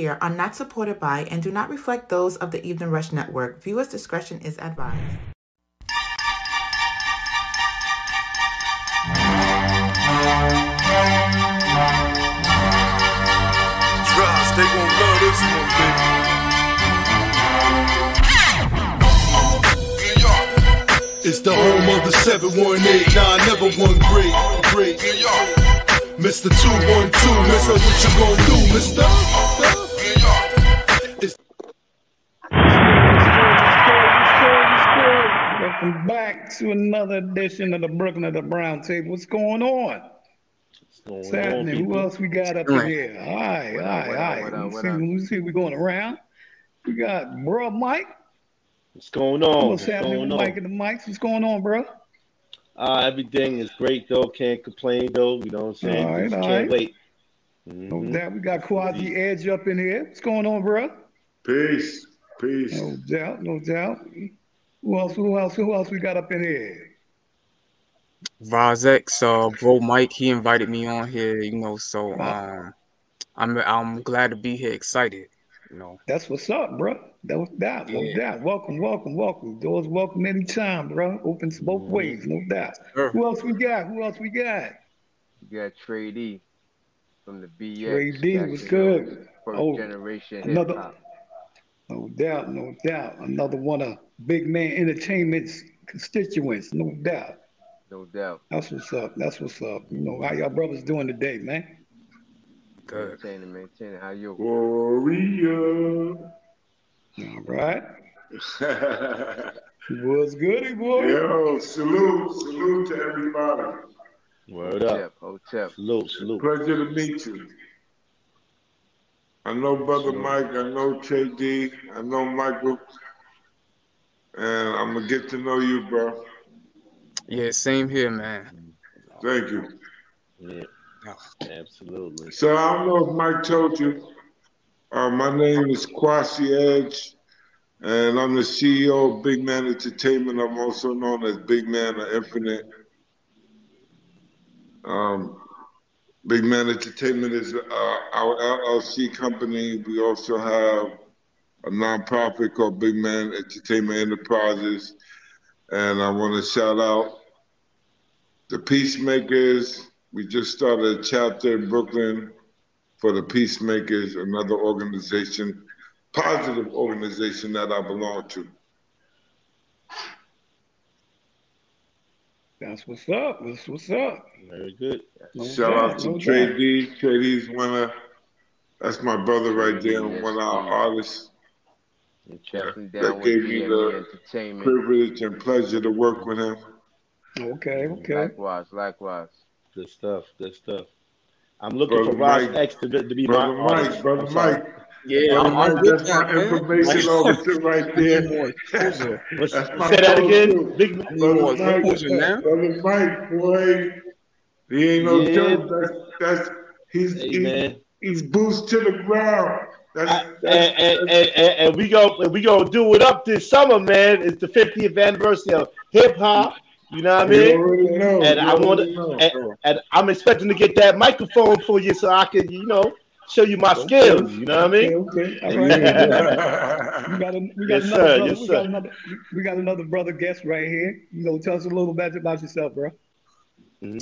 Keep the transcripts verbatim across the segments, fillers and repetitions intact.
here are not supported by and do not reflect those of the Evening Rush Network. Viewers' discretion is advised. Trust, they won't love this one, baby. It's the home of the seven one eight, nah, never one great, great. Mister two one two, mister, what you gonna do, mister? It's welcome back to another edition of the Brooklyn of the Brown Table. What's going on? What's, going What's happening? On, Who else we got up in here? All right, all right, all right. Let's see, let's see we're going around. We got Bro Mike. What's going on? What's happening with Mike and the mics? What's going on, bro? Uh, everything is great, though. Can't complain, though. You know what I'm saying? All right, Just all can't right. wait. Mm-hmm. No doubt. We got Kwasi Edge up in here. What's going on, bro? Peace. Peace. No doubt. No doubt. Who else? Who else? Who else we got up in here? VazX, uh, bro Mike, he invited me on here, you know, so uh, I'm, I'm glad to be here, excited. You know. That's what's up, bro. That was that, no yeah. doubt. Welcome, welcome, welcome. Doors welcome anytime, bro. Opens both mm-hmm. ways, no doubt. Sure. Who else we got? Who else we got? We got Trey D from the V Z X. Trey D was good. First oh, generation another, hip-hop. No doubt, no doubt. Another one of Big Man Entertainment's constituents, no doubt. No doubt. That's what's up. That's what's up. You know, how y'all brothers doing today, man? Good. Maintaining, maintaining. How you? Warrior. All right. What's good, boy? Yo, salute, salute to everybody. Word up. Oh, Tep. Salute, salute. Pleasure to meet you. I know Brother salute. Mike, I know Trey D, I know Michael, and I'm going to get to know you, bro. Yeah, same here, man. Thank you. Yeah, absolutely. So I don't know if Mike told you, Uh, my name is Kwasi Edge, and I'm the C E O of Big Man Entertainment. I'm also known as Big Man or Infinite. Um, Big Man Entertainment is uh, our L L C company. We also have a nonprofit called Big Man Entertainment Enterprises, and I want to shout out the Peacemakers. We just started a chapter in Brooklyn for the Peacemakers, another organization, positive organization that I belong to. That's what's up, that's what's up. Very good. No Shout doubt, out to no Trey D, Trey D's one of, that's my brother right there, and one of our artists that, that gave me the privilege and pleasure to work with him. Okay, okay. Likewise, likewise. Good stuff, good stuff. I'm looking brother for Ross X to be, to be brother my Mike, artist. Brother Mike. Yeah, brother Mike, I'm that's my man. Information officer right there. That's Say my that again. Big man. Brother, Mike, brother, brother Mike, boy. He ain't no yeah. joke. That's, that's, he's, hey, he's, he's boots to the ground. That's, I, that's, and, that's, and, and, and we go, we go do it up this summer, man. It's the fiftieth anniversary of hip-hop. You know what I mean? Really know. And you I want really and, and I'm expecting to get that microphone for you so I can, you know, show you my okay. skills. You know what I mean? Okay, okay. Right. we, got a, we, got yes, brother, yes, we got another we got another brother guest right here. You know, tell us a little bit about yourself, bro. Mm-hmm.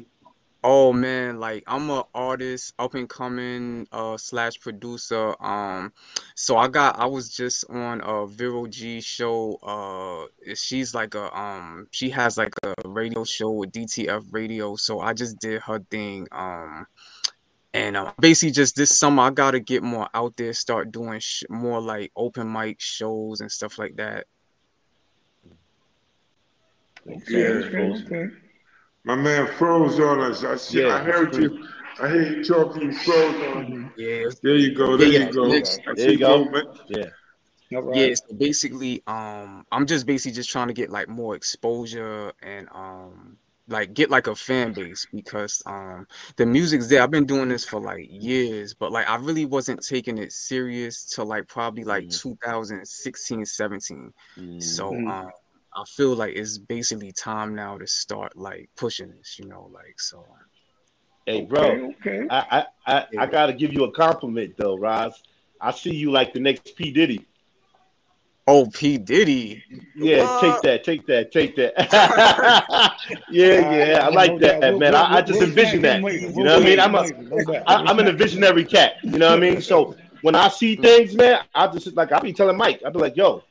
Oh man, like I'm an artist, up and coming uh slash producer. Um so I got I was just on a Vero G show. Uh she's like a um she has like a radio show with D T F Radio. So I just did her thing. Um and uh, basically just this summer I gotta get more out there, start doing sh more like open mic shows and stuff like that. Okay, yeah, okay. My man froze on us. I see. Yeah, I heard you. Cool. I heard you talking. Froze on you. Yeah. There you go. There yeah, you go. Next, there you go. Movement. Yeah. Right. Yeah. So basically, um, I'm just basically just trying to get like more exposure and um, like get like a fan base because um, the music's there. I've been doing this for like years, but like I really wasn't taking it serious till like probably like mm. two thousand sixteen, seventeen. Mm. So. Um, I feel like it's basically time now to start like pushing this, you know, like so. Hey, bro, okay, okay. I, I, I, I gotta give you a compliment though, Roz. I see you like the next P. Diddy. Oh, P. Diddy. Yeah, uh, take that, take that, take that. yeah, yeah, I like that, man. I, I just envision that. You know what I mean? I'm a, I, I'm an visionary cat. You know what I mean? So when I see things, man, I just like I be telling Mike, I be like, yo,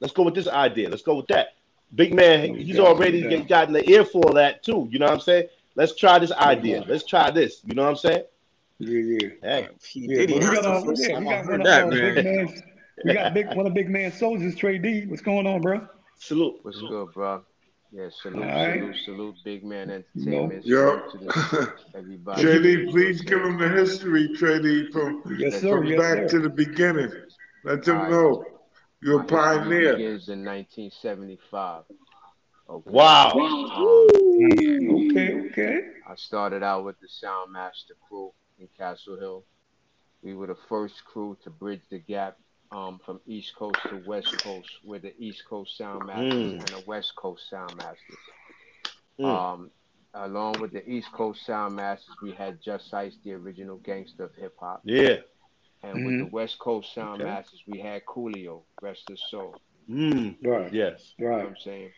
let's go with this idea. Let's go with that. Big man, he's already gotten the ear for that too. You know what I'm saying? Let's try this idea. Let's try this. You know what I'm saying? Yeah, yeah. Hey, P. Diddy. We got uh, that, man. We got big one of Big Man soldiers, Trey D. What's going on, bro? Salute. What's good, bro? Yeah, salute, right. salute, salute, Big Man Entertainment. Yo, everybody. Trey D, please give him the history, Trey D, from, yes, sir. from yes, back sir. to the beginning. Let them right. know you're a pioneer. It begins in nineteen seventy-five. Okay. Wow. wow. Um, okay, okay. I started out with the Soundmaster crew in Castle Hill. We were the first crew to bridge the gap Um, from East Coast to West Coast, with the East Coast Soundmasters mm. and the West Coast Soundmasters. Mm. Um, along with the East Coast Soundmasters, we had Just Ice, the original gangster of hip hop. Yeah. And mm-hmm. with the West Coast Soundmasters, okay. we had Coolio, rest his soul. Mm. Right. Yes. You right. know what I'm saying?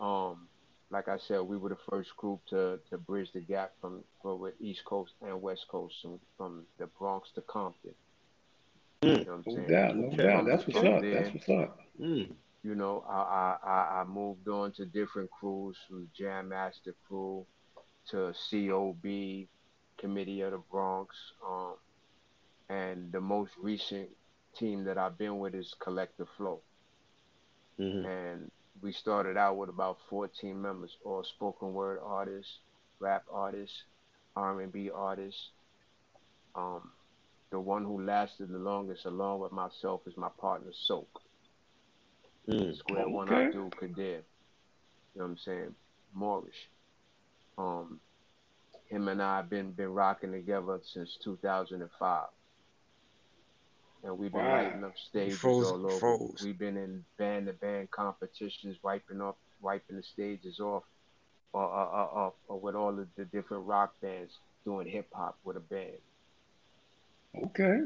Um, like I said, we were the first group to to bridge the gap from, from East Coast and West Coast, from, from the Bronx to Compton. You know what I'm saying? No doubt, no doubt. That's what's up. That's what's up. Mm. You know, I, I I moved on to different crews, from Jam Master Crew to C O B, Committee of the Bronx, um, and the most recent team that I've been with is Collective Flow. Mm-hmm. And we started out with about fourteen members, all spoken word artists, rap artists, R and B artists. Um. The one who lasted the longest along with myself is my partner, Soak. Mm. Square okay. one, I do, Kadeer. You know what I'm saying? Moorish. Um, him and I have been, been rocking together since two thousand five. And we've been wow. lighting up stages froze, all over. Froze. We've been in band-to-band competitions, wiping off, wiping the stages off, or, or, or, or, or with all of the different rock bands, doing hip-hop with a band. Okay.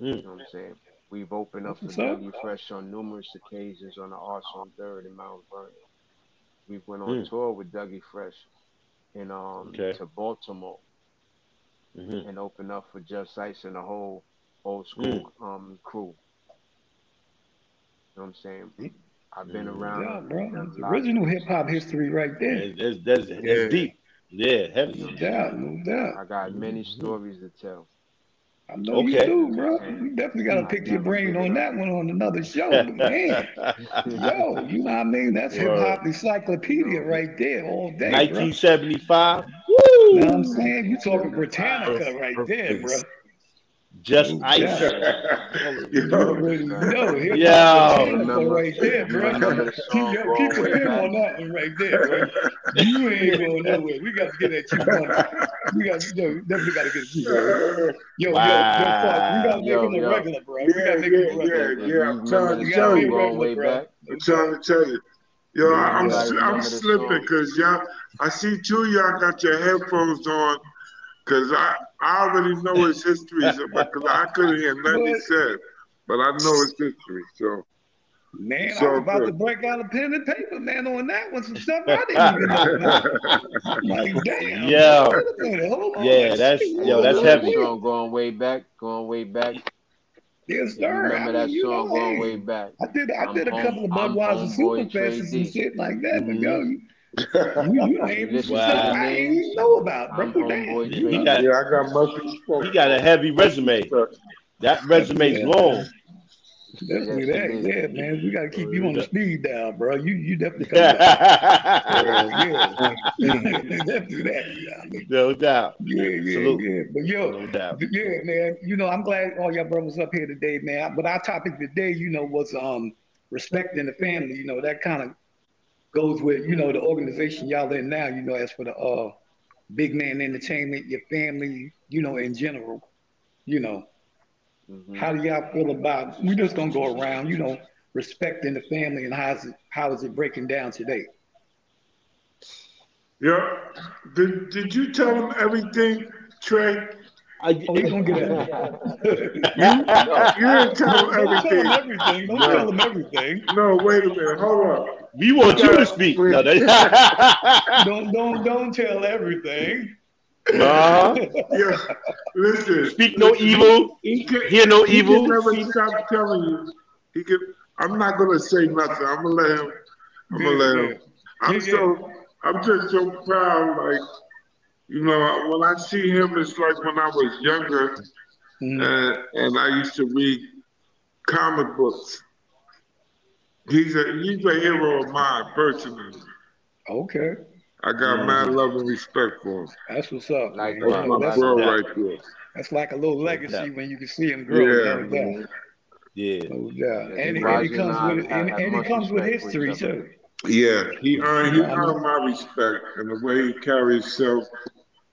You know what I'm saying? We've opened up for Doug E. Fresh on numerous occasions on the Arsenal Third in Mount Vernon. We went on mm. tour with Doug E. Fresh in um okay. to Baltimore mm-hmm. and opened up for Just Ice and the whole old school mm. um crew. You know what I'm saying? Mm. I've been around. Yeah, bro. That's original hip hop history right there. Yeah, that's, that's, that's yeah. deep. Yeah, heavy. No doubt, no doubt. I got many stories to tell. I know okay. you do, bro. We definitely got to pick your brain on that one on another show. But man, yo, you know what I mean? That's hip hop encyclopedia right there all day. nineteen seventy-five. Woo! You know what I'm saying? You talking Britannica right there, bro. Just Ice. You already know. Yo, right there, bro. Keep your pin on that one right there, bro. You ain't going nowhere. We got to get at you, bro. We got, yo, definitely got to get you, bro. Yo, wow. yo, yo, fuck. We got to make it a regular, bro. We got to make it a regular. Yeah, yeah, I'm trying to tell you, bro. I'm trying to tell you. Yo, I'm, I'm slipping because y'all, I see two of y'all got your headphones on. Because I, I already know his history, because I couldn't hear nothing he said, but I know his history. So, man, so I was about good. to break out a pen and paper, man, on that one, some stuff I didn't even know. Like, damn. Yo. Man, yeah, that's, yo, that's heavy. Song going way back, going way back. Yes, sir. You remember I mean, that you song know, going way back. I did, I did a on, couple of Budweiser Superfests and shit like that, but yo, you. you ain't wow. I ain't even know about, bro. He got, yeah, I got much he got a heavy resume. That resume's yeah. long. Definitely that, yeah, man. We gotta keep you on the speed down, bro. You you definitely come back. yeah, definitely that. No doubt. Yeah, yeah, Salute. yeah. But yo, no doubt. yeah, man. You know, I'm glad all y'all brothers up here today, man. But our topic today, you know, was um respecting the family. You know, that kind of goes with, you know, the organization y'all in now, you know, as for the uh, Big Man Entertainment, your family, you know, in general, you know, mm-hmm. how do y'all feel about, we're just going to go around, you know, respecting the family and how's it, how is it breaking down today? Yeah. Did, did you tell them everything, Trey? I, oh, you're gonna get it. you, you ain't tell him everything. Don't tell him everything. Don't no. tell him everything. No, wait a minute. Hold on. We want you to speak. No, don't don't don't tell everything. Uh-huh. Yeah. Listen. Speak no listen. evil. He can, hear no he evil. He never stop telling you. He can. I'm not gonna say nothing. I'm gonna let him. I'm gonna let him. I'm so. I'm just so proud. Like. You know, when I see him, it's like when I was younger, mm. uh, and I used to read comic books. He's a he's a hero of mine personally. Okay. I got mm. mad love and respect for him. That's what's up. Like that's my that's bro right there. That's like a little legacy yeah. when you can see him grow. Yeah. Yeah. Oh, yeah. And, and, and he comes I, with I, and, I and he comes with history too. Yeah, he earned he earned my respect and the way he carries himself.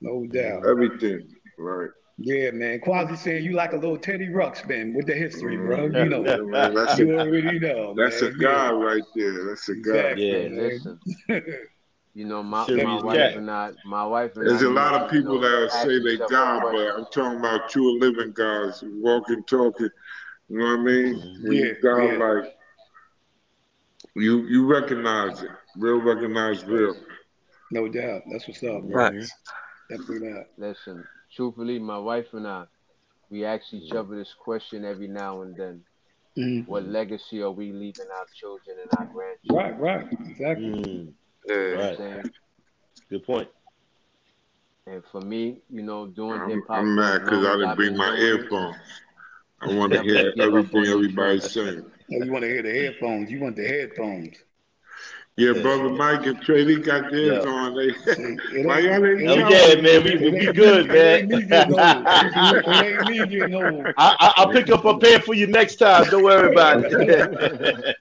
No doubt. Everything. Right. Yeah, man. Kwasi said you like a little Teddy Ruxpin with the history, bro. You know. Yeah, that's you a, already know. That's man. a guy yeah. right there. That's a guy. Exactly, yeah. You know, my, my wife cat. and I my wife and There's I, a lot of people you know, that say they die, but I'm talking about true living guys, walking, talking. You know what I mean? Yeah. You die yeah. like you you recognize it. Real recognize real. No doubt. That's what's up, right? Right. Listen, truthfully, my wife and I, we ask each other this question every now and then. Mm-hmm. What legacy are we leaving our children and our grandchildren? Right, right, exactly. Mm. Yeah. Right. You know good point. And for me, you know, doing hip hop. I'm mad because I didn't bring my earphones. I want to hear everything everybody's saying. Oh, you want to hear the headphones? You want the headphones? Yeah, yeah, brother Mike and Trey D got theirs yeah. on. They, See, why y'all didn't oh, yeah, man, we, we be good, man. I, I, I'll pick up a pair for you next time. Don't worry about it.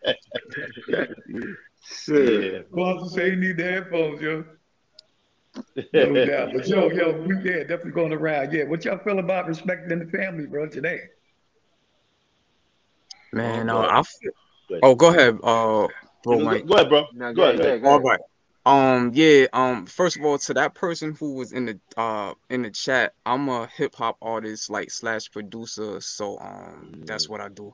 Shit. Kwasi say you need the headphones, yo. No doubt. But yo, yo, we yeah, definitely going around. Yeah, what y'all feel about respecting the family, bro, today? Man, oh, uh, I feel... Good. Oh, go ahead, uh... Bro, Mike. Go ahead, bro. No, go ahead, go ahead, go ahead. All right. Um, yeah. Um, first of all, to that person who was in the uh in the chat, I'm a hip hop artist, like slash producer. So um, mm. that's what I do.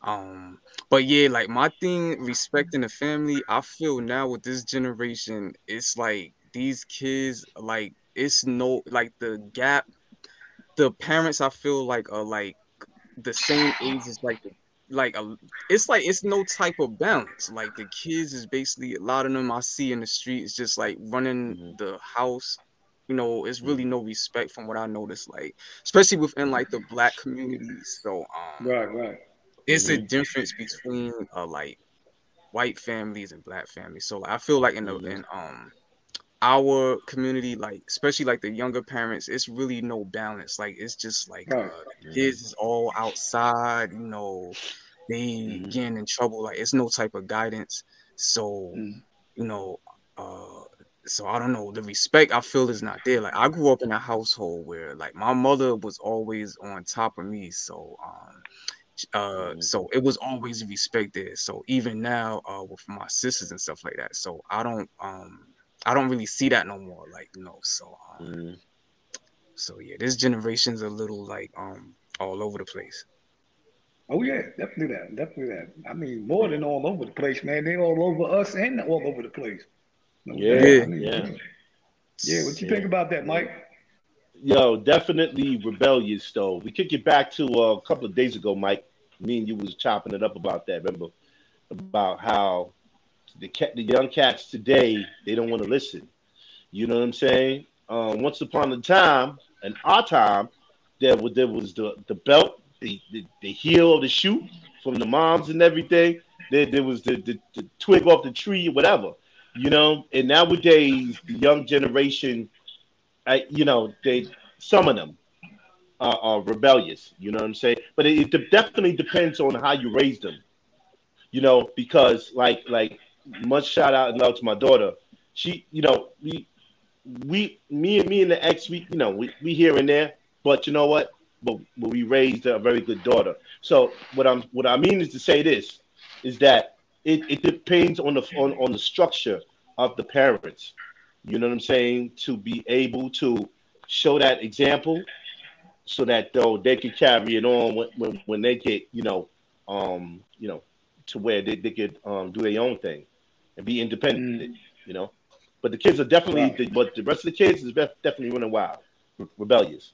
Um, but yeah, like my thing, respecting the family. I feel now with this generation, it's like these kids, like it's no, like the gap. The parents, I feel like are like the same age as like the. Like a, it's like it's no type of balance. Like the kids is basically a lot of them I see in the streets just like running mm-hmm. the house. You know, it's really no respect from what I noticed. Like especially within like the black communities. So um, right, right. It's mm-hmm. a difference between uh, like white families and black families. So like, I feel like in the mm-hmm. in um our community, like especially like the younger parents, it's really no balance. Like it's just like right. uh, kids is all outside. You know. They mm-hmm. getting in trouble, like it's no type of guidance. So mm-hmm. you know, uh so I don't know, the respect I feel is not there. Like I grew up in a household where like my mother was always on top of me. So um uh mm-hmm. so it was always respect there. So even now uh with my sisters and stuff like that. So I don't um I don't really see that no more, like you know, so um mm-hmm. so yeah, this generation's a little like um all over the place. Oh yeah, definitely that, definitely that. I mean, more than all over the place, man. They all over us and all over the place. No yeah, I mean, yeah, yeah. What you yeah. think about that, Mike? Yo, definitely rebellious though. We took it back to uh, a couple of days ago, Mike. Me and you was chopping it up about that. Remember about how the cat, the young cats today, they don't want to listen. You know what I'm saying? Um, once upon a time, in our time, there was there was the the belt. The, the, the heel of the shoe from the moms and everything. There, there was the, the, the twig off the tree, whatever, you know. And nowadays, the young generation, I, you know, they some of them are, are rebellious. You know what I'm saying? But it, it definitely depends on how you raise them, you know. Because like like much shout out and love to my daughter. She, you know, we we me and me and the ex, we you know we, we here and there. But you know what? But we raised a very good daughter. So what I'm, what I mean is to say this, is that it, it depends on the on, on the structure of the parents. You know what I'm saying? To be able to show that example so that though they can carry it on when, when, when they get, you know, um, you know, to where they, they could um, do their own thing and be independent, mm. you know. But the kids are definitely, wow. the, but the rest of the kids is definitely running wild, re rebellious.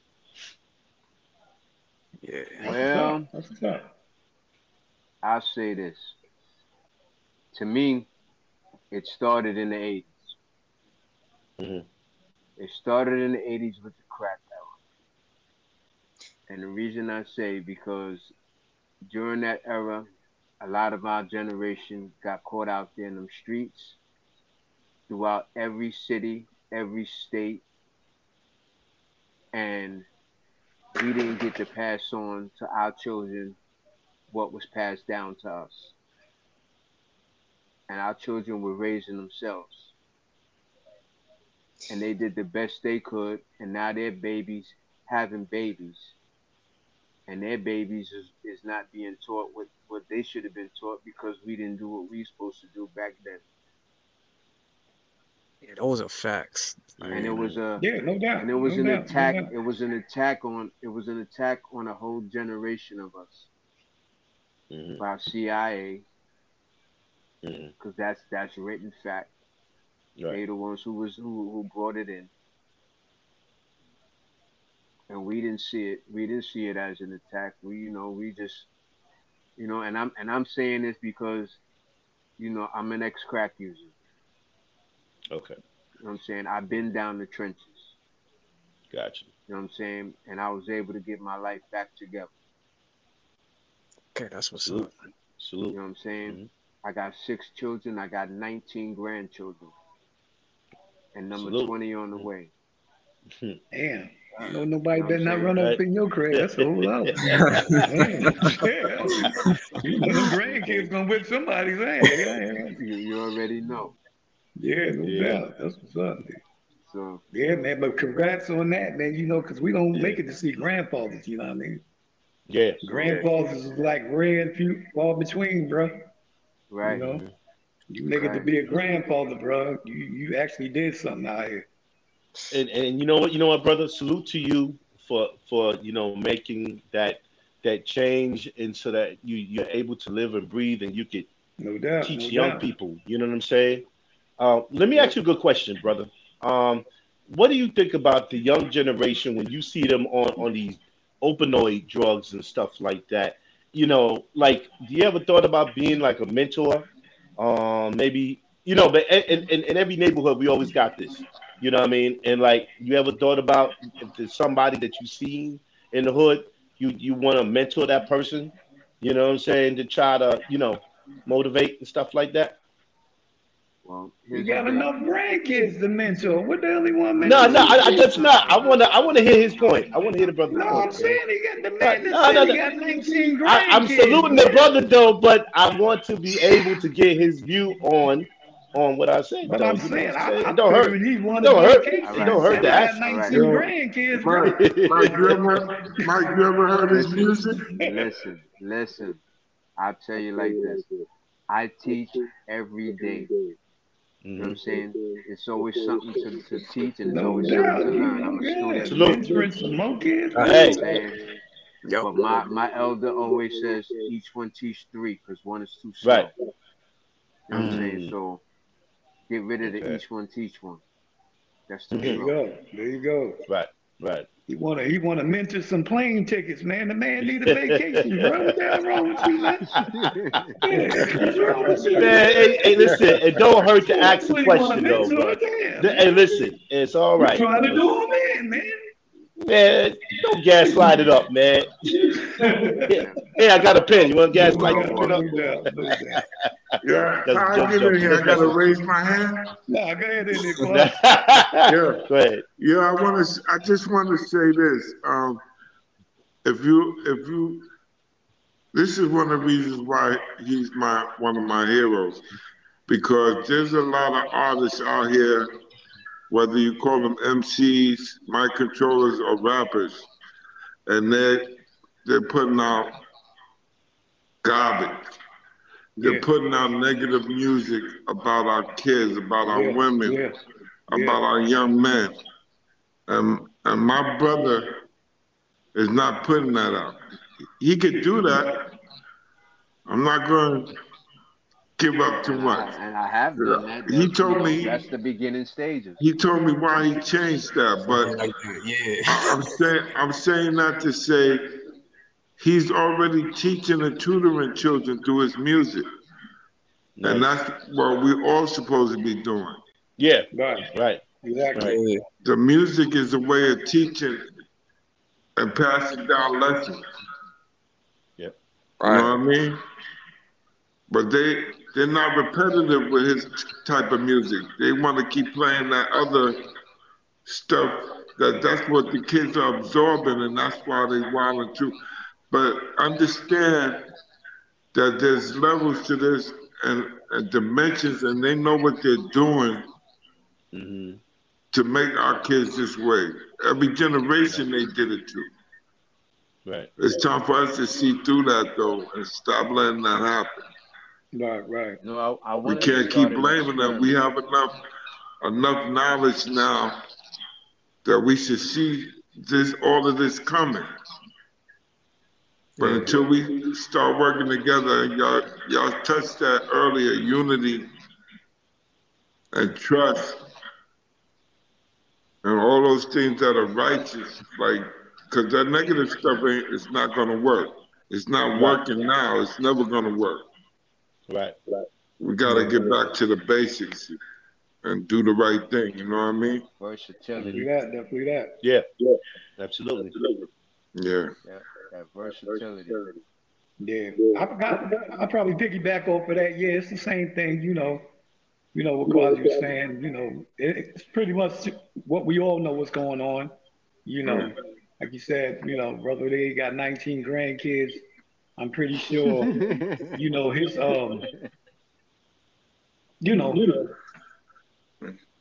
Yeah. Well, that's tough. I'll say this. To me, it started in the eighties. Mm-hmm. It started in the eighties with the crack era. And the reason I say, because during that era, a lot of our generation got caught out there in them streets. Throughout every city, every state, and we didn't get to pass on to our children what was passed down to us. And our children were raising themselves. And they did the best they could, and now their babies having babies. And their babies is, is not being taught what, what they should have been taught because we didn't do what we were supposed to do back then. Yeah, those are facts. I and mean, it was a yeah, no doubt. And it was no an doubt, attack. No it was an attack on. It was an attack on a whole generation of us mm-hmm. by C I A, because mm-hmm. that's that's written fact. Right. They the ones who was who, who brought it in, and we didn't see it. We didn't see it as an attack. We, you know, we just, you know, and I'm and I'm saying this because, you know, I'm an ex-crack user. Okay. You know what I'm saying? I've been down the trenches. Gotcha. You know what I'm saying? And I was able to get my life back together. Okay, that's what's up. Salute. You know what I'm saying? Mm-hmm. I got six children. I got nineteen grandchildren. And number Salute. twenty on the way. Damn. I know nobody you know better not run right? up in your crib. That's a whole lot. Those grandkids going to whip somebody's ass. you, you already know. Yeah, no yeah. doubt. That's what's up, dude. So yeah, man. But congrats on that, man. You know, because we don't yeah. make it to see grandfathers. You know what I mean? Yeah. Grandfathers yeah. is like rare and few far between, bro. Right. You know, you make right. it to be a grandfather, bro. You you actually did something out here. And and you know what, you know what, brother. Salute to you for for you know making that that change, and so that you you're able to live and breathe, and you could no doubt, teach no young doubt. people. You know what I'm saying? Uh, let me ask you a good question, brother. Um, what do you think about the young generation when you see them on, on these opioid drugs and stuff like that? You know, like, do you ever thought about being like a mentor? Um, maybe, you know, but in, in, in every neighborhood, we always got this. You know what I mean? And like, you ever thought about if there's somebody that you see in the hood, you, you want to mentor that person? You know what I'm saying? To try to, you know, motivate and stuff like that? Well, you got enough grandkids to mentor. What the hell he want to mentor? No, no, I, I, that's not. I want to. I want to hear his point. I want to hear the brother. No, I'm saying he got the man. No, no, no. He got nineteen grandkids. I, I'm saluting the brother though, but I want to be able to get his view on on what I said. But though. I'm you saying, I, saying? I, I don't hurt. He don't hurt. He right. don't hurt that. Got nineteen right. grandkids. Mark, you ever, Mark, you ever heard his music? Listen, listen. I'll tell you like this. I teach every day. You know what I'm saying? It's always something to, to teach, and it's no always doubt. something to learn. I'm a student. You know hey. But my, my elder always says, each one teach three, because one is too slow. Right. You know what I'm mm. saying? So get rid of the okay. each one teach one. That's too there slow. You go. There you go. Right, right. He wanna he wanna mentor some plane tickets, man. The man need a vacation, bro. What the hell wrong with you, man? Yeah, what's wrong with you? Man, hey, hey, listen, and don't hurt to ask the question though. Bro. Again, hey, listen, it's all right. Trying to do it, man, man. Man, don't gaslight it up, man. Hey, I got a pen. You want to gaslight it up? Yeah, I get in here. I gotta raise my hand. Nah, go ahead in there. Yeah, go ahead. Yeah, I want to. I just want to say this. Um, if you, if you, this is one of the reasons why he's my one of my heroes, because there's a lot of artists out here. Whether you call them M Cs, mic controllers, or rappers, and they're, they're putting out garbage. They're yeah. putting out negative music about our kids, about our yeah. women, yeah. about yeah. our young men. And, and my brother is not putting that out. He could do that. I'm not going to give up too much. And I have done that. He told me that's the beginning stages. He told me why he changed that, but yeah. I'm saying I'm saying that to say he's already teaching and tutoring children through his music. Nice. And that's what we're all supposed to be doing. Yeah, right, right. Exactly. Right. The music is a way of teaching and passing down lessons. Yep. You right. know what I mean? But they, they're not repetitive with his type of music. They want to keep playing that other stuff. That That's what the kids are absorbing, and that's why they're wilding too. But understand that there's levels to this and, and dimensions, and they know what they're doing mm-hmm. to make our kids this way. Every generation they did it to. Right. It's time for us to see through that, though, and stop letting that happen. Right, right. No, I, I we can't keep blaming them. We have enough enough knowledge now that we should see this all of this coming. But until we start working together, y'all y'all touched that earlier, unity and trust and all those things that are righteous, like, because that negative stuff ain't, it's not going to work. It's not working now. It's never going to work. Right, right. We got to get back to the basics and do the right thing. You know what I mean? Versatility. Definitely that. Definitely that. Yeah. Yeah. Absolutely. Yeah. That, that versatility. Yeah. I, I, I probably piggyback off of that. Yeah, it's the same thing. You know, you know what Kwasi was saying. You know, it, it's pretty much what we all know what's going on. You know, mm. like you said. You know, brother, they got nineteen grandkids. I'm pretty sure, you know, his, um, you know,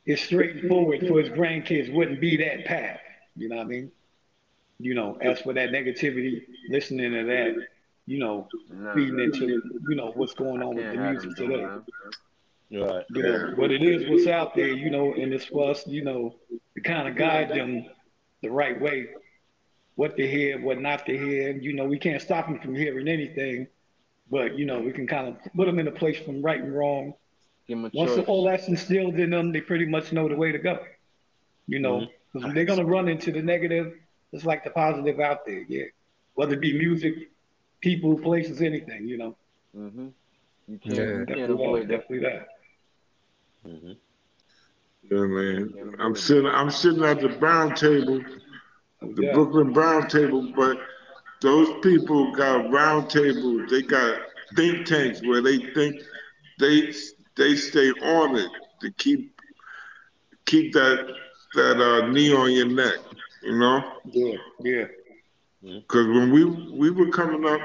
it's straightforward for his grandkids wouldn't be that path. You know what I mean? You know, as for that negativity, listening to that, you know, no, feeding into, you know, what's going on with the music today. Right. You know, but it is what's out there, you know, and it's for us, you know, to kind of guide them the right way. What to hear, what not to hear. You know, we can't stop them from hearing anything, but, you know, we can kind of put them in a place from right and wrong. Once all that's instilled in them, they pretty much know the way to go. You know, because mm-hmm. they're going to run into the negative, just like the positive out there, yeah. Whether it be music, people, places, anything, you know. Mm-hmm. You can't, yeah, you definitely, can't avoid definitely that. that. Mm-hmm. Yeah, man. I'm sitting, I'm sitting at the brown table. The yeah. Brooklyn Brown Table, but those people got round tables. They got think tanks where they think they they stay on it to keep keep that that uh, knee on your neck. You know? Yeah, yeah. Because when we we were coming up,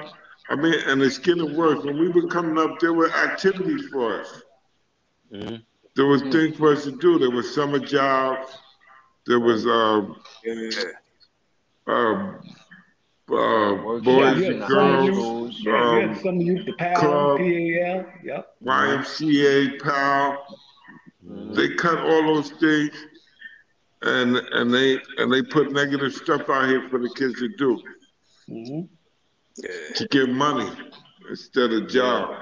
I mean, and it's getting worse. When we were coming up, there were activities for us. Mm-hmm. There was mm-hmm. things for us to do. There was summer jobs. There was. Um, yeah. Um, uh, uh, boys yeah, and girls, yeah, um, some youth, the PAL, club, P A L, yep. Y M C A, PAL. Mm. They cut all those things, and and they and they put negative stuff out here for the kids to do mm-hmm. to get money instead of job,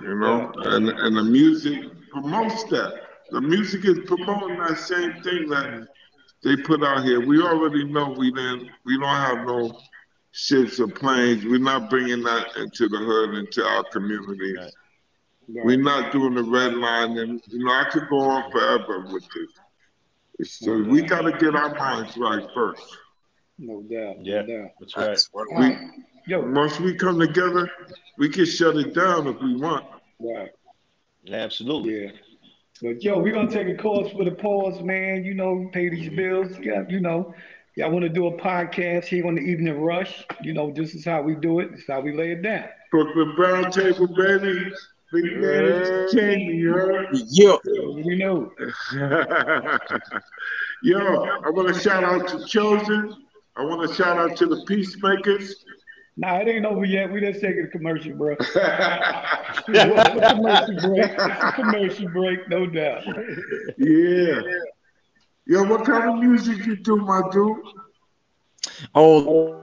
you know. Yeah. And and the music promotes that. The music is promoting that same thing that. They put out here. We already know we didn't. We don't have no ships or planes. We're not bringing that into the hood, into our communities. Right. Right. We're not doing the red line. And you know, I could go on forever with this. So no we got to get our minds right first. No doubt. Yeah, no doubt. That's right. That's what we, Yo. Once we come together, we can shut it down if we want. Right. Absolutely. Yeah. But, yo, we're going to take a pause for the pause, man. You know, pay these bills. Yeah, you know, y'all want to do a podcast here on the Evening Rush. You know, this is how we do it. This is how we lay it down. Brooklyn Brown Table, baby. Big yeah. man entertainment, you heard? Yo. We know. Yo, I want to shout out to Chosen. I want to shout out to the Peacemakers. Nah, it ain't over yet. We just taking a commercial, bro. commercial break. Commercial break, no doubt. Yeah. Yo, what kind of music you do, my dude? Oh,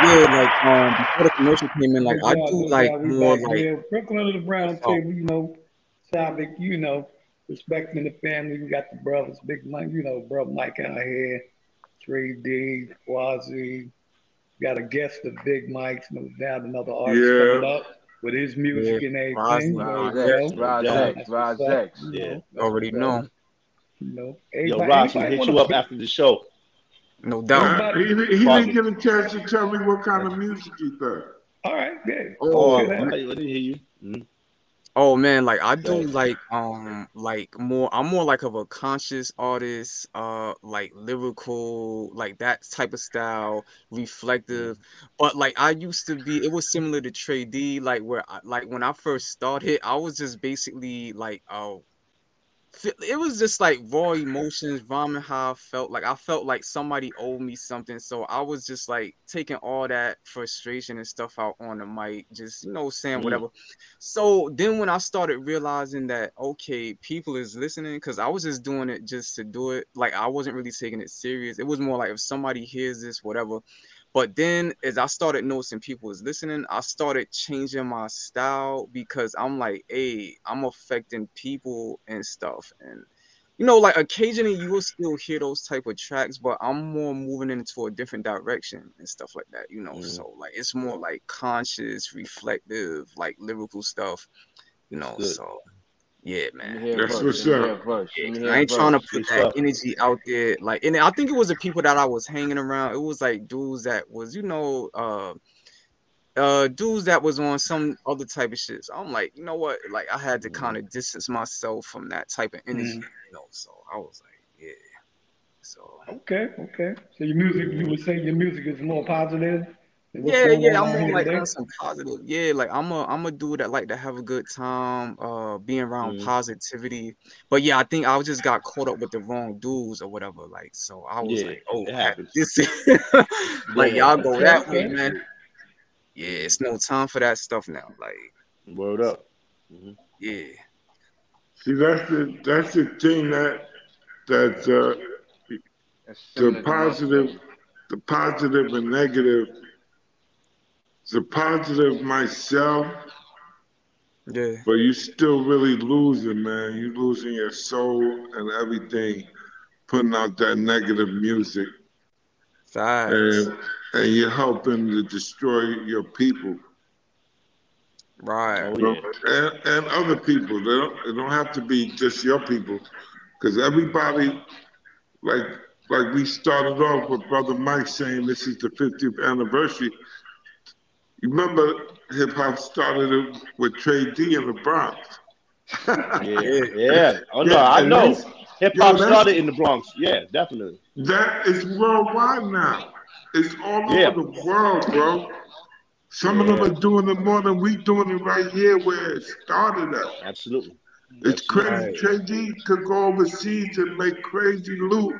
Yeah, like, um, before the commercial came in, like, I do, like, more, like... Yeah, Brooklyn to the Brown Table, you know, topic, you know, respecting the family. We got the brothers, Big Mike, you know, Brother Mike out here, Trey D, Kwasi. Got a guest of Big Mike's, no doubt, another artist yeah. coming up. With his music yeah. and everything. VazX, yeah, already know. You know, yo, Ross, I hit you up after the show. No doubt. He, he didn't get a chance to tell me what kind of music he thought. All right, yeah. Oh, oh I didn't hear you. Mm-hmm. Oh man, like I do like um like more. I'm more like of a conscious artist, uh, like lyrical, like that type of style, reflective. But like I used to be, it was similar to Trey D, like where I, like when I first started, I was just basically like oh, uh, it was just like raw emotions, vomit how I felt. Like I felt like somebody owed me something, so I was just like taking all that frustration and stuff out on the mic, just you know saying whatever. Mm. So then when I started realizing that, okay, people is listening, because I was just doing it just to do it. Like I wasn't really taking it serious. It was more like if somebody hears this, whatever. But then as I started noticing people was listening, I started changing my style because I'm like, hey, I'm affecting people and stuff. And, you know, like occasionally you will still hear those type of tracks, but I'm more moving into a different direction and stuff like that, you know. Mm. So like it's more like conscious, reflective, like lyrical stuff, you know. Good. So yeah, man. That's what's up. Yeah, I ain't trying to put that energy out there. Like, and I think it was the people that I was hanging around. It was like dudes that was, you know, uh, uh, dudes that was on some other type of shit. So I'm like, you know what? Like, I had to kind of distance myself from that type of energy, mm-hmm. you know. So I was like, yeah. So okay, okay. So your music, you would say your music is more positive. Yeah, yeah, I'm more like on some positive. Yeah, like I'm a I'm a dude that like to have a good time, uh, being around mm-hmm. positivity. But yeah, I think I just got caught up with the wrong dudes or whatever. Like, so I was yeah, like, oh, this is like yeah. y'all go that way, man. Yeah, it's no time for that stuff now. Like, word up. Mm-hmm. Yeah. See, that's the that's the thing that that uh, the positive, the positive and negative. The positive myself, yeah. But you still really losing, man. You losing your soul and everything, putting out that negative music. Facts. And, and you're helping to destroy your people. Right. So, yeah. and, and other people. They don't, they don't have to be just your people. Because everybody, like, like we started off with Brother Mike saying this is the fiftieth anniversary. You remember hip hop started with Trey D in the Bronx. yeah, yeah. Oh no, yeah, I know. Hip hop started in the Bronx. Yeah, definitely. That is worldwide now. It's all yeah. over the world, bro. Some yeah. of them are doing it more than we doing it right here where it started at. Absolutely. It's Absolutely. crazy. Trey D could go overseas and make crazy loot.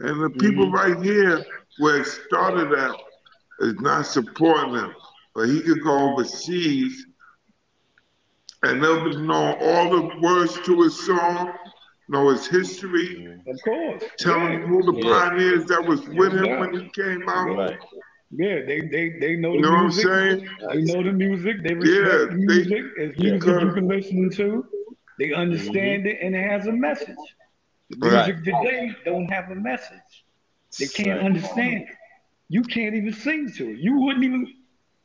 And the people mm. right here where it started at is not supporting them. But he could go overseas and they'll know all the words to his song, know his history, of course. Telling yeah. who the yeah. pioneers that was with yeah. him when he came out. Right. Yeah, they they they know the you know music. What I'm saying? They know the music. They respect yeah, the music. They, it's music yeah. you can listen to. They understand mm-hmm. it, and it has a message. The right. music today don't have a message. They can't right. understand it. You can't even sing to it. You wouldn't even.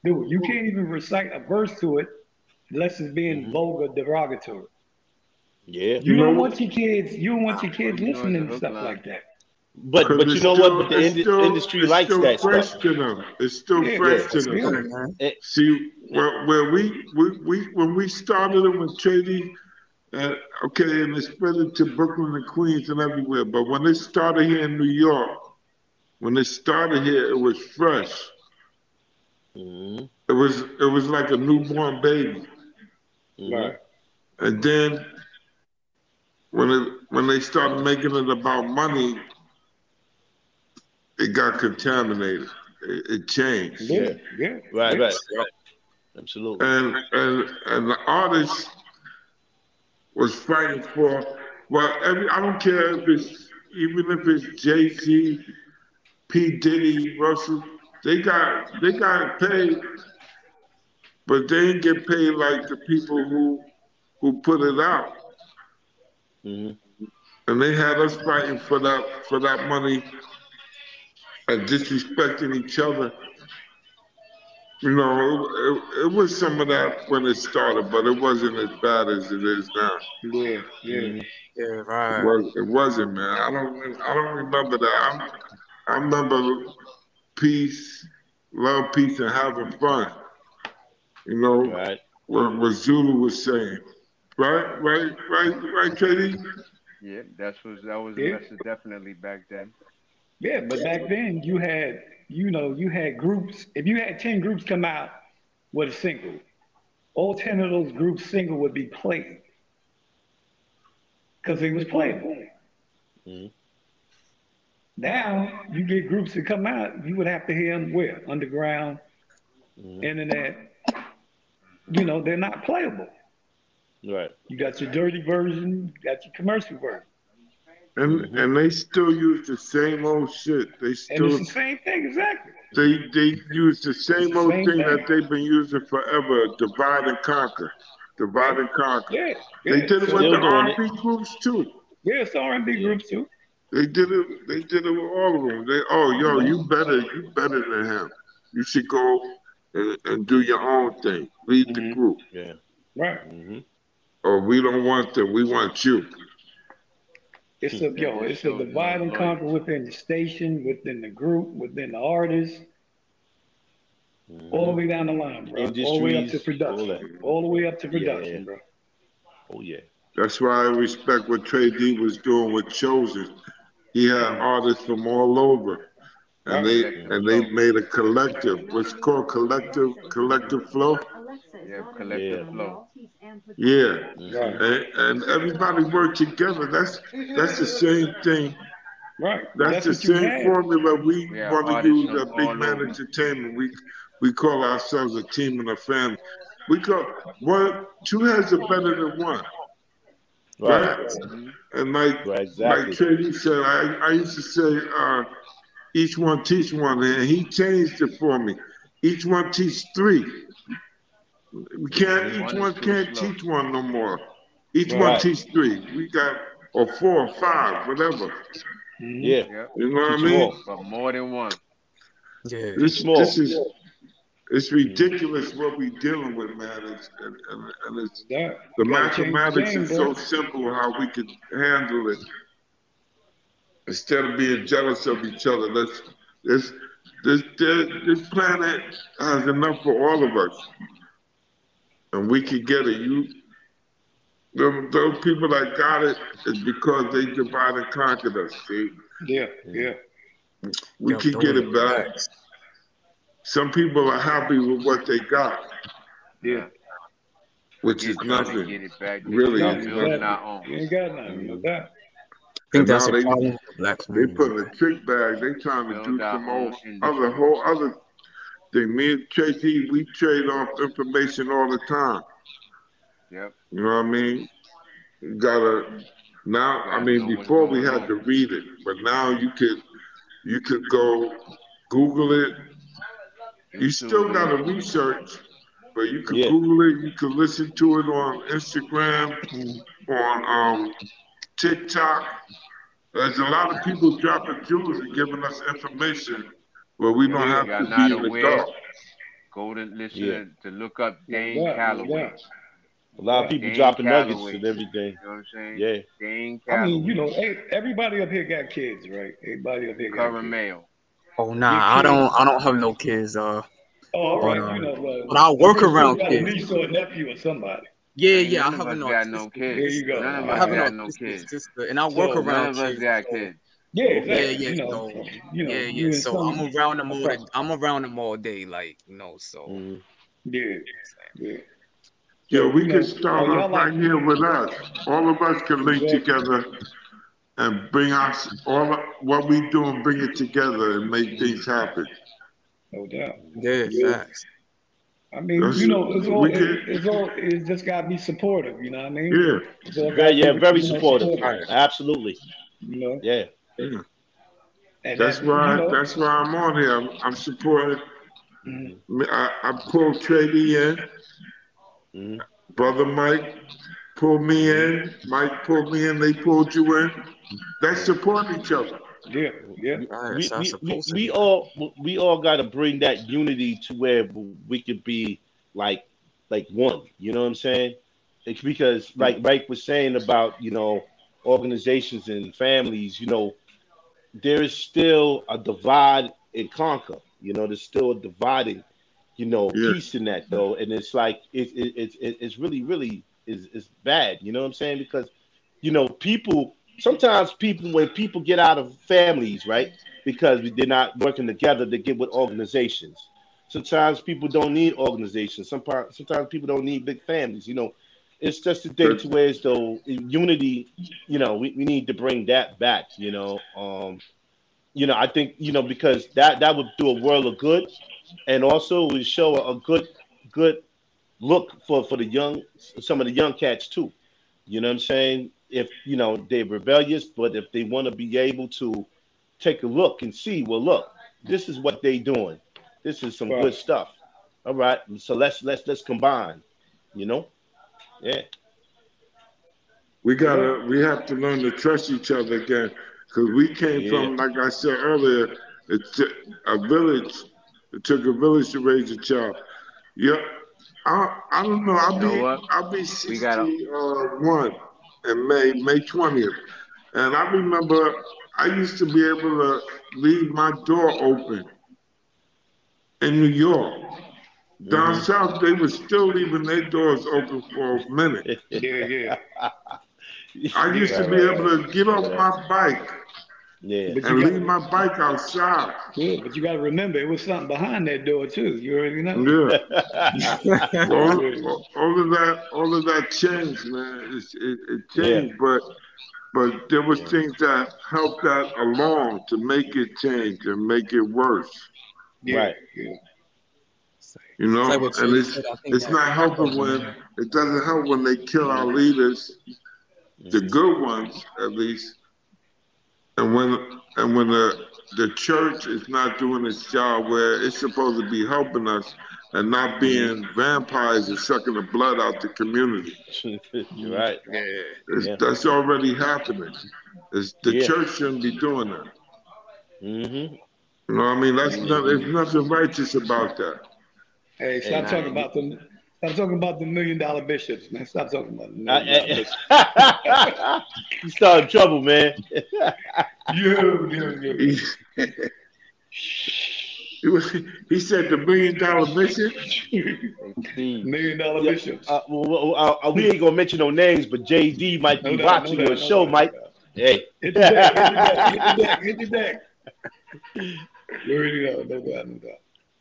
Dude, you can't even recite a verse to it unless it's being mm-hmm. vulgar, derogatory. Yeah. You don't want your kids, you don't want your kids listening to stuff like that. But but you know what? But the ind- still, industry likes that stuff. To them. It's still yeah, fresh yeah, to them. Really, see, where, where we, we, we when we started it with Trey D, And, okay, and it spread it to Brooklyn and Queens and everywhere. But when it started here in New York, when it started here, it was fresh. Mm-hmm. It was it was like a newborn baby. Mm-hmm. Like, and then when it when they started making it about money, it got contaminated. It, it changed. Yeah, yeah, right, right, right, absolutely. And and and the artists was fighting for, well, every, I don't care if it's, even if it's Jay-Z, P. Diddy, Russell, they got they got paid, but they didn't get paid like the people who who put it out. Mm-hmm. And they had us fighting for that for that money and disrespecting each other. You know, it, it was some of that when it started, but it wasn't as bad as it is now. Yeah, yeah, yeah. Right. It, was, it wasn't, man. I don't, I don't remember that. I'm, I remember peace, love, peace, and having fun. You know, right. what, what Zulu was saying. Right, right, right, right, Katie? Yeah, that's what that was. Yeah. That's definitely back then. Yeah, but back then you had. You know, you had groups. If you had ten groups come out with a single, all ten of those groups' single would be played because it was playable. Mm-hmm. Now you get groups that come out, you would have to hear them where underground, mm-hmm. internet. You know, they're not playable. Right. You got your dirty version, you got your commercial version. And mm-hmm. and they still use the same old shit. They still and it's the same thing, exactly. They they use the same the old same thing, thing that they've been using forever. Divide and conquer, divide and conquer. Yeah, yeah. They did it so with the R and B groups too. Yeah, it's the R and B groups too. They did it. They did it with all of them. They oh yo, you better you better than him. You should go and, and do your own thing. Lead mm-hmm. the group. Yeah, right. Mm-hmm. Or we don't want them. We want you. It's a yo, it's a divide and conquer within the station, within the group, within the artist, mm. all the way down the line, bro. All the way up to production. All, all the way up to production, yeah, yeah. bro. Oh yeah. That's why I respect what Trey D was doing with Chosen. He had artists from all over. And they and they made a collective. What's called collective collective flow? Yeah, collective flow. Yeah, and, and everybody worked together. That's that's the same thing. Right. That's, that's the same formula we yeah, want to use at Big Man Entertainment. We we call ourselves a team and a family. We call one two heads are better than one. Right. right? And like right, exactly. like Trey said, I, I used to say uh, each one teach one, and he changed it for me. Each one teach three. We can't. Each one can't teach one no more. Each one teach three. We got or four or five, whatever. Yeah, you know what I mean. But more than one. Yeah, this, this is it's ridiculous what we're dealing with, man. It's, and, and it's the mathematics is so simple how we can handle it. Instead of being jealous of each other, let's this this this planet has enough for all of us. And we could get it. You, those people that got it is because they divide and conquered us. See? Yeah, yeah. We could get it back. Some people are happy with what they got. Yeah. Which is nothing. Get it back. Really, it's nothing. You ain't got nothing. You got. I think that's a problem. They put in a trick bag. They trying to do some old other whole other. Me and Tracy, we trade off information all the time. Yep. You know what I mean? You gotta now. I mean, before we had to read it, but now you could you could go Google it. You still gotta research, but you could yeah. Google it. You could listen to it on Instagram, on um, TikTok. There's a lot of people dropping jewels and giving us information. Well, we don't have to not be aware. Adult. Go to listen yeah. to look up Dane yeah, Calloway. Yeah. A lot of people Dane dropping Calloway. nuggets and everything. You know what I'm saying? Yeah. Dane Calloway. I mean, you know, everybody up here got kids, right? Everybody up here got Curry kids. Mail. Oh nah, I don't. I don't have no kids. Uh. Oh, all right. But, um, you know, uh, but I work around kids. You got a niece or a nephew or somebody. Yeah, yeah, none I have enough. Got no kids. There you go. None of us got no kids. Sister, and I so work around none of us got kids. Yeah, exactly. yeah, yeah, you know, so, you know, yeah, yeah. So I'm around them all. I'm around them all day, like you know. So mm. yeah, yeah. Yo, we you can know, start off like, right here with us. All of us can link exactly. together and bring us all what we do and bring it together and make things happen. No doubt. Yeah, yeah. Facts. I mean, That's, you know, it's all, it, it's all, it's just gotta be supportive. You know what I mean? Yeah. Yeah, yeah, very supportive. supportive. Absolutely. You know? Yeah. Yeah. And that's that, why. You know, that's why I'm on here. I'm, I'm supporting. Mm-hmm. I, I pulled Trey D in. Mm-hmm. Brother Mike pulled me in. Mike pulled me in. They pulled you in. They support each other. Yeah, yeah. We, we, we, we all we all got to bring that unity to where we could be like like one. You know what I'm saying? It's because like Mike was saying about you know organizations and families. You know, there is still a divide and conquer. You know, there's still a dividing. You know, yeah. piece in that though, and it's like it's it, it, it, it's really really is is bad. You know what I'm saying? Because you know people. Sometimes people, when people get out of families, right, because they're not working together to get with organizations. Sometimes people don't need organizations. Sometimes, sometimes people don't need big families. You know, it's just a thing to where as though unity, you know, we, we need to bring that back, you know. Um, you know, I think, you know, because that, that would do a world of good. And also would show a good good look for, for the young, some of the young cats too. You know what I'm saying? If, you know, they're rebellious, but if they want to be able to take a look and see, well, look, this is what they doing. This is some right. good stuff. All right. So let's, let's, let's combine, you know? Yeah. We got to, we have to learn to trust each other again. Because we came yeah. from, like I said earlier, it took a village. It took a village to raise a child. Yeah. I, I don't know. I'll you be, know I'll be sixty-one. In May, May twentieth. And I remember I used to be able to leave my door open in New York. Mm-hmm. Down south, they were still leaving their doors open for a minute. Yeah, yeah. I used to be able to get off my bike yeah. and gotta, leave my bike outside. Yeah, but you got to remember, it was something behind that door, too. You already know. Yeah. all, all, all of that, all of that changed, man. It, it, it changed, yeah. but but there was yeah. things that helped that along to make it change and make it worse. Yeah. Right. Yeah. You know, it's like and it's it's not helping when yeah. it doesn't help when they kill yeah. our leaders, yeah. the good ones at least. And when and when the the church is not doing its job where it's supposed to be helping us and not being vampires and sucking the blood out the community. You're right. Yeah. That's already happening. It's, the yeah. church shouldn't be doing that. Mm-hmm. You know what I mean? That's mm-hmm. not, there's nothing righteous about that. Hey, stop talking about them. Stop talking about the million dollar bishops, man. Stop talking about them. You start in trouble, man. you, you, you. He, was, he said the million dollar bishop. million dollar yeah, bishops. Uh, well, uh, we ain't gonna mention no names, but J D might be no, watching no, no, your no, show, no, Mike. No. Hey, hit the deck, hit the deck, you already know, no doubt, no doubt.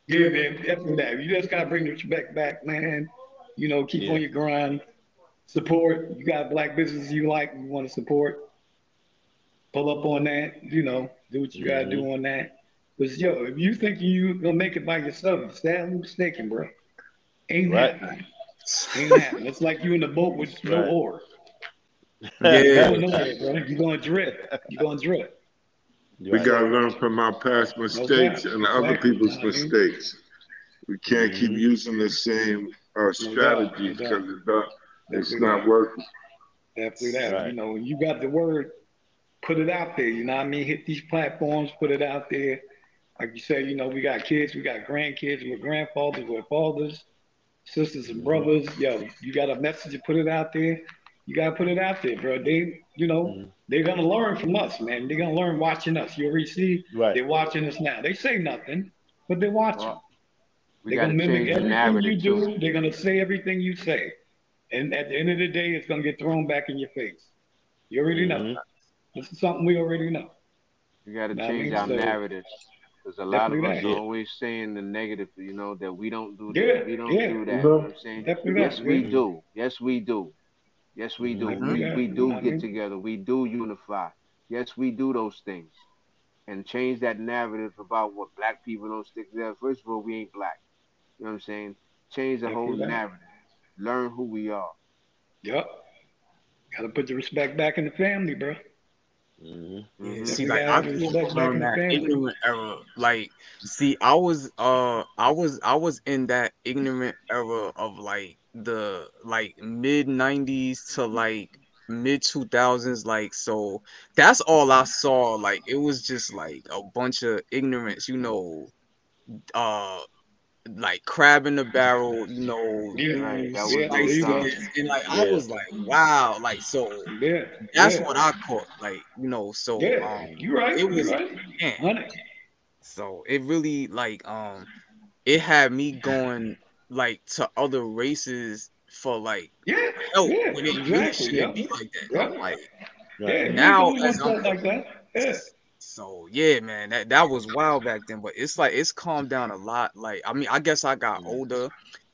Yeah, man, definitely that. You just gotta bring the respect back, man. You know, keep yeah. on your grind. Support. You got black businesses you like, you want to support. Pull up on that. You know, do what you mm-hmm. gotta do on that. But yo, if you think you gonna make it by yourself, sadly mistaken, bro. Ain't right. happening. Ain't happening. It's like you in the boat with right. no oar. Yeah, you nowhere, bro. You gonna drift. You gonna drift. We got to learn from our past mistakes no and other people's no mistakes. We can't mm-hmm. keep using the same uh, strategies because no it's Definitely not that. working. Definitely that. Right. You know, you got the word, put it out there. You know what I mean? Hit these platforms, put it out there. Like you said, you know, we got kids, we got grandkids, we're grandfathers, we're fathers, sisters and brothers. Yo, you got a message, put it out there. You got to put it out there, bro. They, you know, mm-hmm. they're going to learn from us, man. They're going to learn watching us. You already see right. they're watching us now. They say nothing, but they're watching. Well, we they're going to mimic everything you do. Too. They're going to say everything you say. And at the end of the day, it's going to get thrown back in your face. You already mm-hmm. know. This is something we already know. You got to change I mean? our so, narratives. Because a lot of us are always saying the negative, you know, that we don't do that. Yeah, we don't yeah. do that. You know what I'm saying? Yes, that. we yeah. do. Yes, we do. Yes, we do. Mm-hmm. We, we do mm-hmm. get together. We do unify. Yes, we do those things. And change that narrative about what black people don't stick together. First of all, we ain't black. You know what I'm saying? Change the Thank whole narrative. Learn who we are. Yep. Got to put the respect back in the family, bro. Mm-hmm. Mm-hmm. See, like I learned that ignorant era. Like, see, I was, uh, I was, I was in that ignorant era of like the like mid nineties to like mid two thousands. Like, so that's all I saw. Like, it was just like a bunch of ignorance, you know. Uh, like crab in the barrel, you know. Yeah, like, that was yeah, nice yeah. And like yeah. I was like, wow, like so. Yeah, that's yeah. what I caught, like you know. So yeah, um, you right. It was right. Man, so it really like um, it had me going like to other races for like yeah, help yeah, when it really exactly, shouldn't yeah. be like that. Right. Like yeah, now as I'm like that. Yeah. So yeah, man, that, that was wild back then, but it's like it's calmed down a lot. Like, I mean, I guess I got older,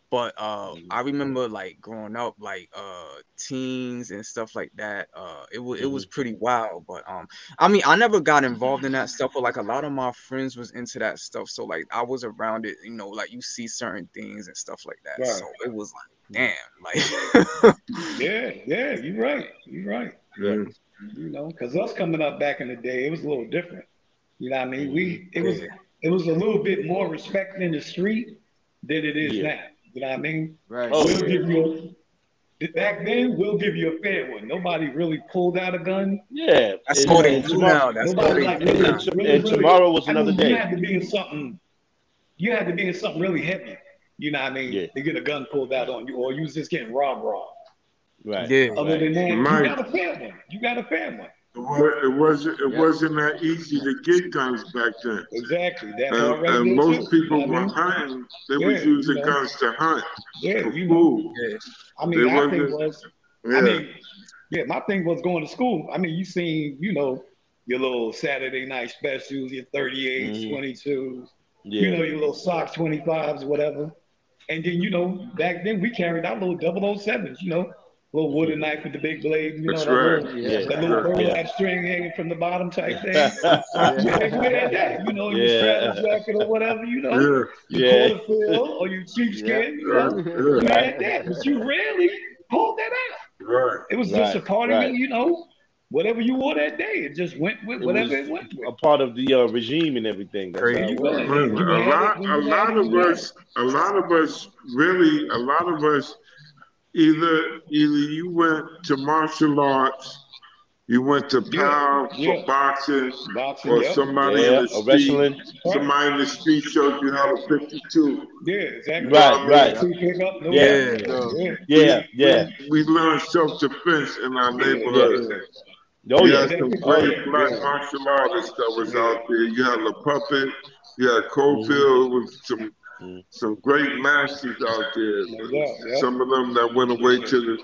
but uh, I remember like growing up, like uh, teens and stuff like that. Uh, it was it was pretty wild, but um, I mean, I never got involved in that stuff, but like a lot of my friends was into that stuff, so like I was around it, you know, like you see certain things and stuff like that. Right. So it was like, damn, like yeah, yeah, you're right, you're right. Yeah. You know, because us coming up back in the day, it was a little different. You know what I mean? We it was yeah. it was a little bit more respect in the street than it is yeah. now. You know what I mean? Right. We'll oh, give you a, back then we'll give you a fair one. Nobody really pulled out a gun. Yeah. That's what they do now. That's what they do now. And really, tomorrow was another I mean, day. You had to be in something you had to be in something really heavy, you know what I mean, yeah. to get a gun pulled out on you, or you was just getting robbed raw. Right. Yeah. Other right. than that, Mike, you got a fair one. You got a fair one. It wasn't. It yeah. wasn't that easy to get guns back then. Exactly. That and, and most too. people you know were I mean? hunting. They yeah, was using you know. guns to hunt. Yeah. To you know. yeah. I mean, they my thing was. Yeah. I mean, yeah. My thing was going to school. I mean, you seen, you know, your little Saturday night specials, your thirty-eights, mm-hmm. twenty-twos, yeah. you know, your little sock twenty-fives, whatever. And then you know, back then we carried our little double oh sevens, you know. Little wooden knife with the big blade, you That's know, that right. little, yeah, that little burlap yeah. string hanging from the bottom type thing. yeah. that, you know, you yeah. strap a jacket or whatever, you know, yeah. you pull the fill or you cheapskate, yeah. you know, yeah. you had that, but you rarely pulled that out. Right. It was right. just a part right. of it, you know, whatever you wore that day, it just went with it whatever it went with. A part of the uh, regime and everything. That's Crazy. How it was. A lot, a lot of us, a lot of us, really, a lot of us. Either either you went to martial arts, you went to power yeah, yeah. for boxing, boxing or yep. somebody yeah, in the street, somebody in the street showed you how to fifty-two. Yeah, exactly. Right, right. right. Yeah. Yeah. yeah, yeah. We, we learned self-defense in our neighborhood. Yeah, yeah. Oh, yeah. Some great black yeah. martial artists that was yeah. out there. You had La Puppet, you had Cofield mm-hmm. with some Mm. some great masters out there. Yeah, yeah. Some of them that went away to the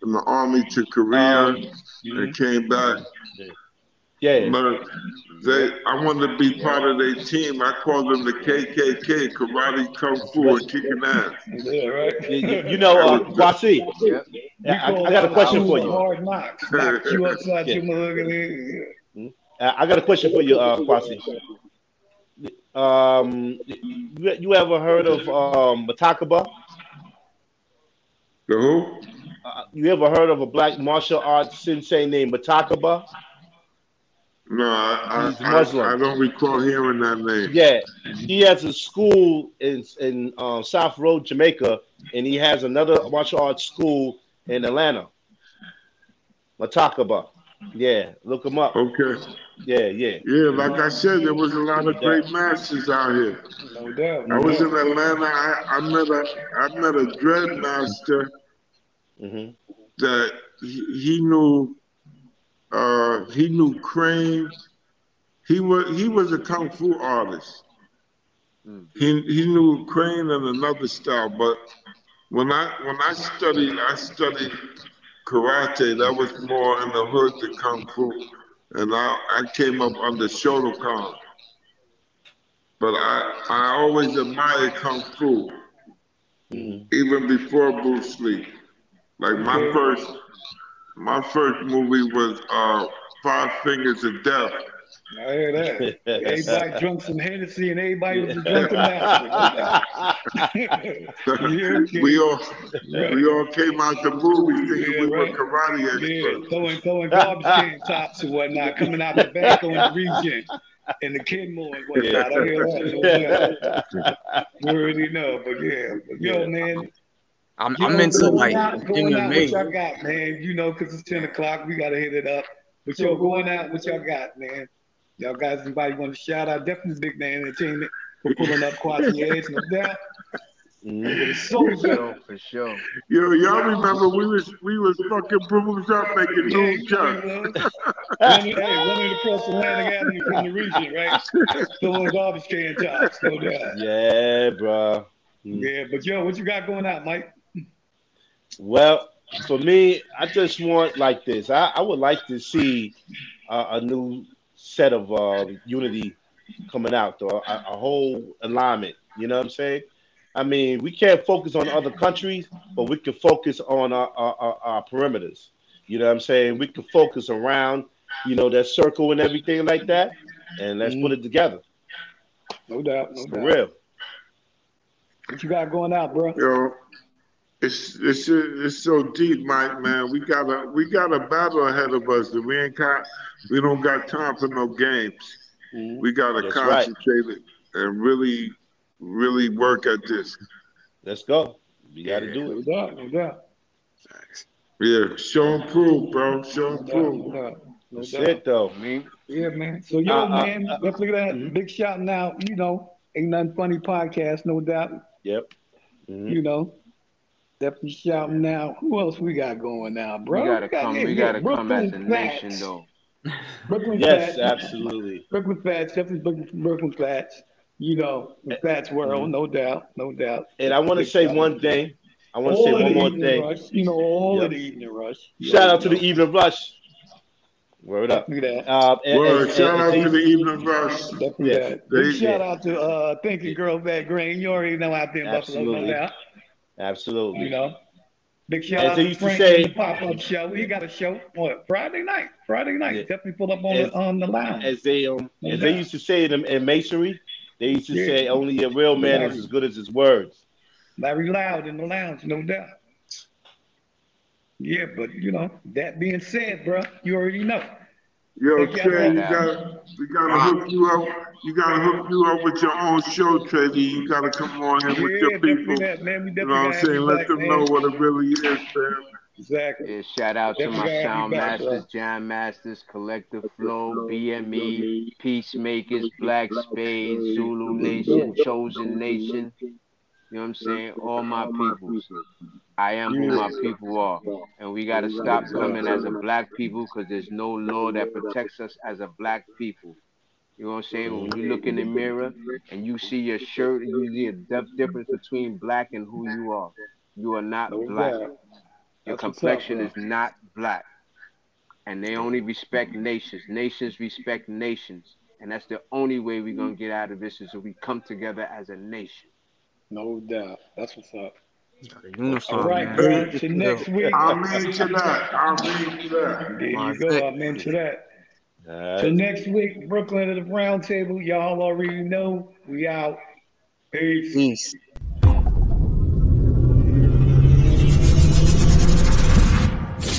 from the army to Korea um, and came back. Yeah, but they. I wanted to be part of their team. I called them the K K K, karate, kung fu, and kicking ass. Yeah, right. you, you know, uh, Kwasi. Yeah. Yeah, I, I got a question for you. Hard knocks. Knock you upside yeah. your mahogany. I got a question for you, uh, Kwasi. Um, you, you ever heard of um Matakaba? The who? Uh, you ever heard of a black martial arts sensei named Matakaba? No, I I, I I don't recall hearing that name. Yeah, he has a school in in uh, South Road, Jamaica, and he has another martial arts school in Atlanta. Matakaba. Yeah, look him up. Okay. Yeah, yeah. Yeah, like I said, there was a lot of great masters out here. No doubt. No I was doubt. in Atlanta. I, I met a I met a dread master mm-hmm. that he, he knew uh, he knew Crane. He was he was a kung fu artist. Mm. He he knew Crane and another style, but When I when I studied, I studied karate. That was more in the hood than kung fu, and I, I came up under Shotokan. But I I always admired kung fu, mm. even before Bruce Lee. Like my mm. first my first movie was uh, Five Fingers of Death. I hear that. Everybody drunk some Hennessy and everybody was a drunken master. we all we all came out the movie thinking yeah, we right. were karate experts. Yeah, throwing, throwing garbage can tops and whatnot, coming out the back on the region and the Kenmore and whatnot. I hear that. We already know, but yeah. But yo, yeah. man. I'm, I'm know, into like going out what y'all got, man. You know, because it's ten o'clock. We got to hit it up. But yo, going out what y'all got, man. Y'all guys, anybody want to shout out? Definitely Big Man Entertainment for pulling up Kwasi Edge and that. Mm-hmm. So sure, for sure. Yo, y'all remember we was we was fucking booming up making new junk. Hey, running across Atlantic Avenue from the region, right? Throwing garbage can tops, no doubt. Yeah, bro. Yeah, but yo, what you got going on, Mike? Well, for me, I just want like this. I, I would like to see uh, a new set of uh, unity coming out, though, a, a whole alignment. You know what I'm saying? I mean, we can't focus on other countries, but we can focus on our, our, our perimeters. You know what I'm saying? We can focus around, you know, that circle and everything like that, and let's mm. put it together. No doubt. No doubt. For real. What you got going out, bro? Yo, it's it's it's so deep, Mike. Man, we got a we got a battle ahead of us. That we ain't got, we don't got time for no games. Mm-hmm. We got to concentrate right. and really, really work at this. Let's go. We got to yeah. do it. No doubt. No doubt. Yeah, show and prove, bro. Show and prove. No doubt. No That's doubt. It, though, man. Yeah, man. So yo, uh, man, uh, uh, let's look at that mm-hmm. big shout now. You know, ain't nothing funny podcast, no doubt. Yep. Mm-hmm. You know. Definitely shouting now. Who else we got going now, bro? We gotta come. We gotta come as a nation, though. Brooklyn Yes, Flats. Absolutely. Brooklyn Flats, definitely Brooklyn Flats. You know, the Flats world, mm-hmm. no doubt, no doubt. And I want to say one thing. I want to say one more thing. Rush. You know, all yep. of the Evening Rush. You Shout out know. to the Evening Rush. Word up. Look at that. Uh, and, Word. And, shout and, out and to the Evening Rush. Yeah. Shout get. out to uh, Thinking Girl Bad Green. You already know out there in Buffalo now. Absolutely. You know, big shout out to Frank say, and the pop-up show. We got a show on Friday night. Friday night, yeah. definitely pull up on as, the on the line. As they um, as they used to say in, in masonry, they used to yeah. say only a real man Larry. is as good as his words. Larry Loud in the lounge, no doubt. Yeah, but you know that being said, bro, you already know. Yo, Trey, gotta, you gotta, we gotta wow. hook you up. You gotta hook you up with your own show, Trey D. You gotta come on here yeah, with your people. That, man. We you know what I'm saying? Let back, them man. know what it really is, man. Exactly. Yeah, shout out to my Soundmasters, Jam Masters, Collective Flow, B M E, Peacemakers, Black Spades, Zulu Nation, Chosen Nation. You know what I'm saying? All my people. I am who my people are. And we got to stop coming as a black people because there's no law that protects us as a black people. You know what I'm saying? When you look in the mirror and you see your shirt, you see a difference between black and who you are. You are not black. Your complexion is not black. And they only respect nations. Nations respect nations. And that's the only way we're going to get out of this is if we come together as a nation. No doubt. That's what's up. Uniform, All right, bro. To next week. Amen to that. Amen to that. There you go. Amen to that. Uh, Till next week, Brooklyn at the Brown Table. Y'all already know. We out. Peace. Peace.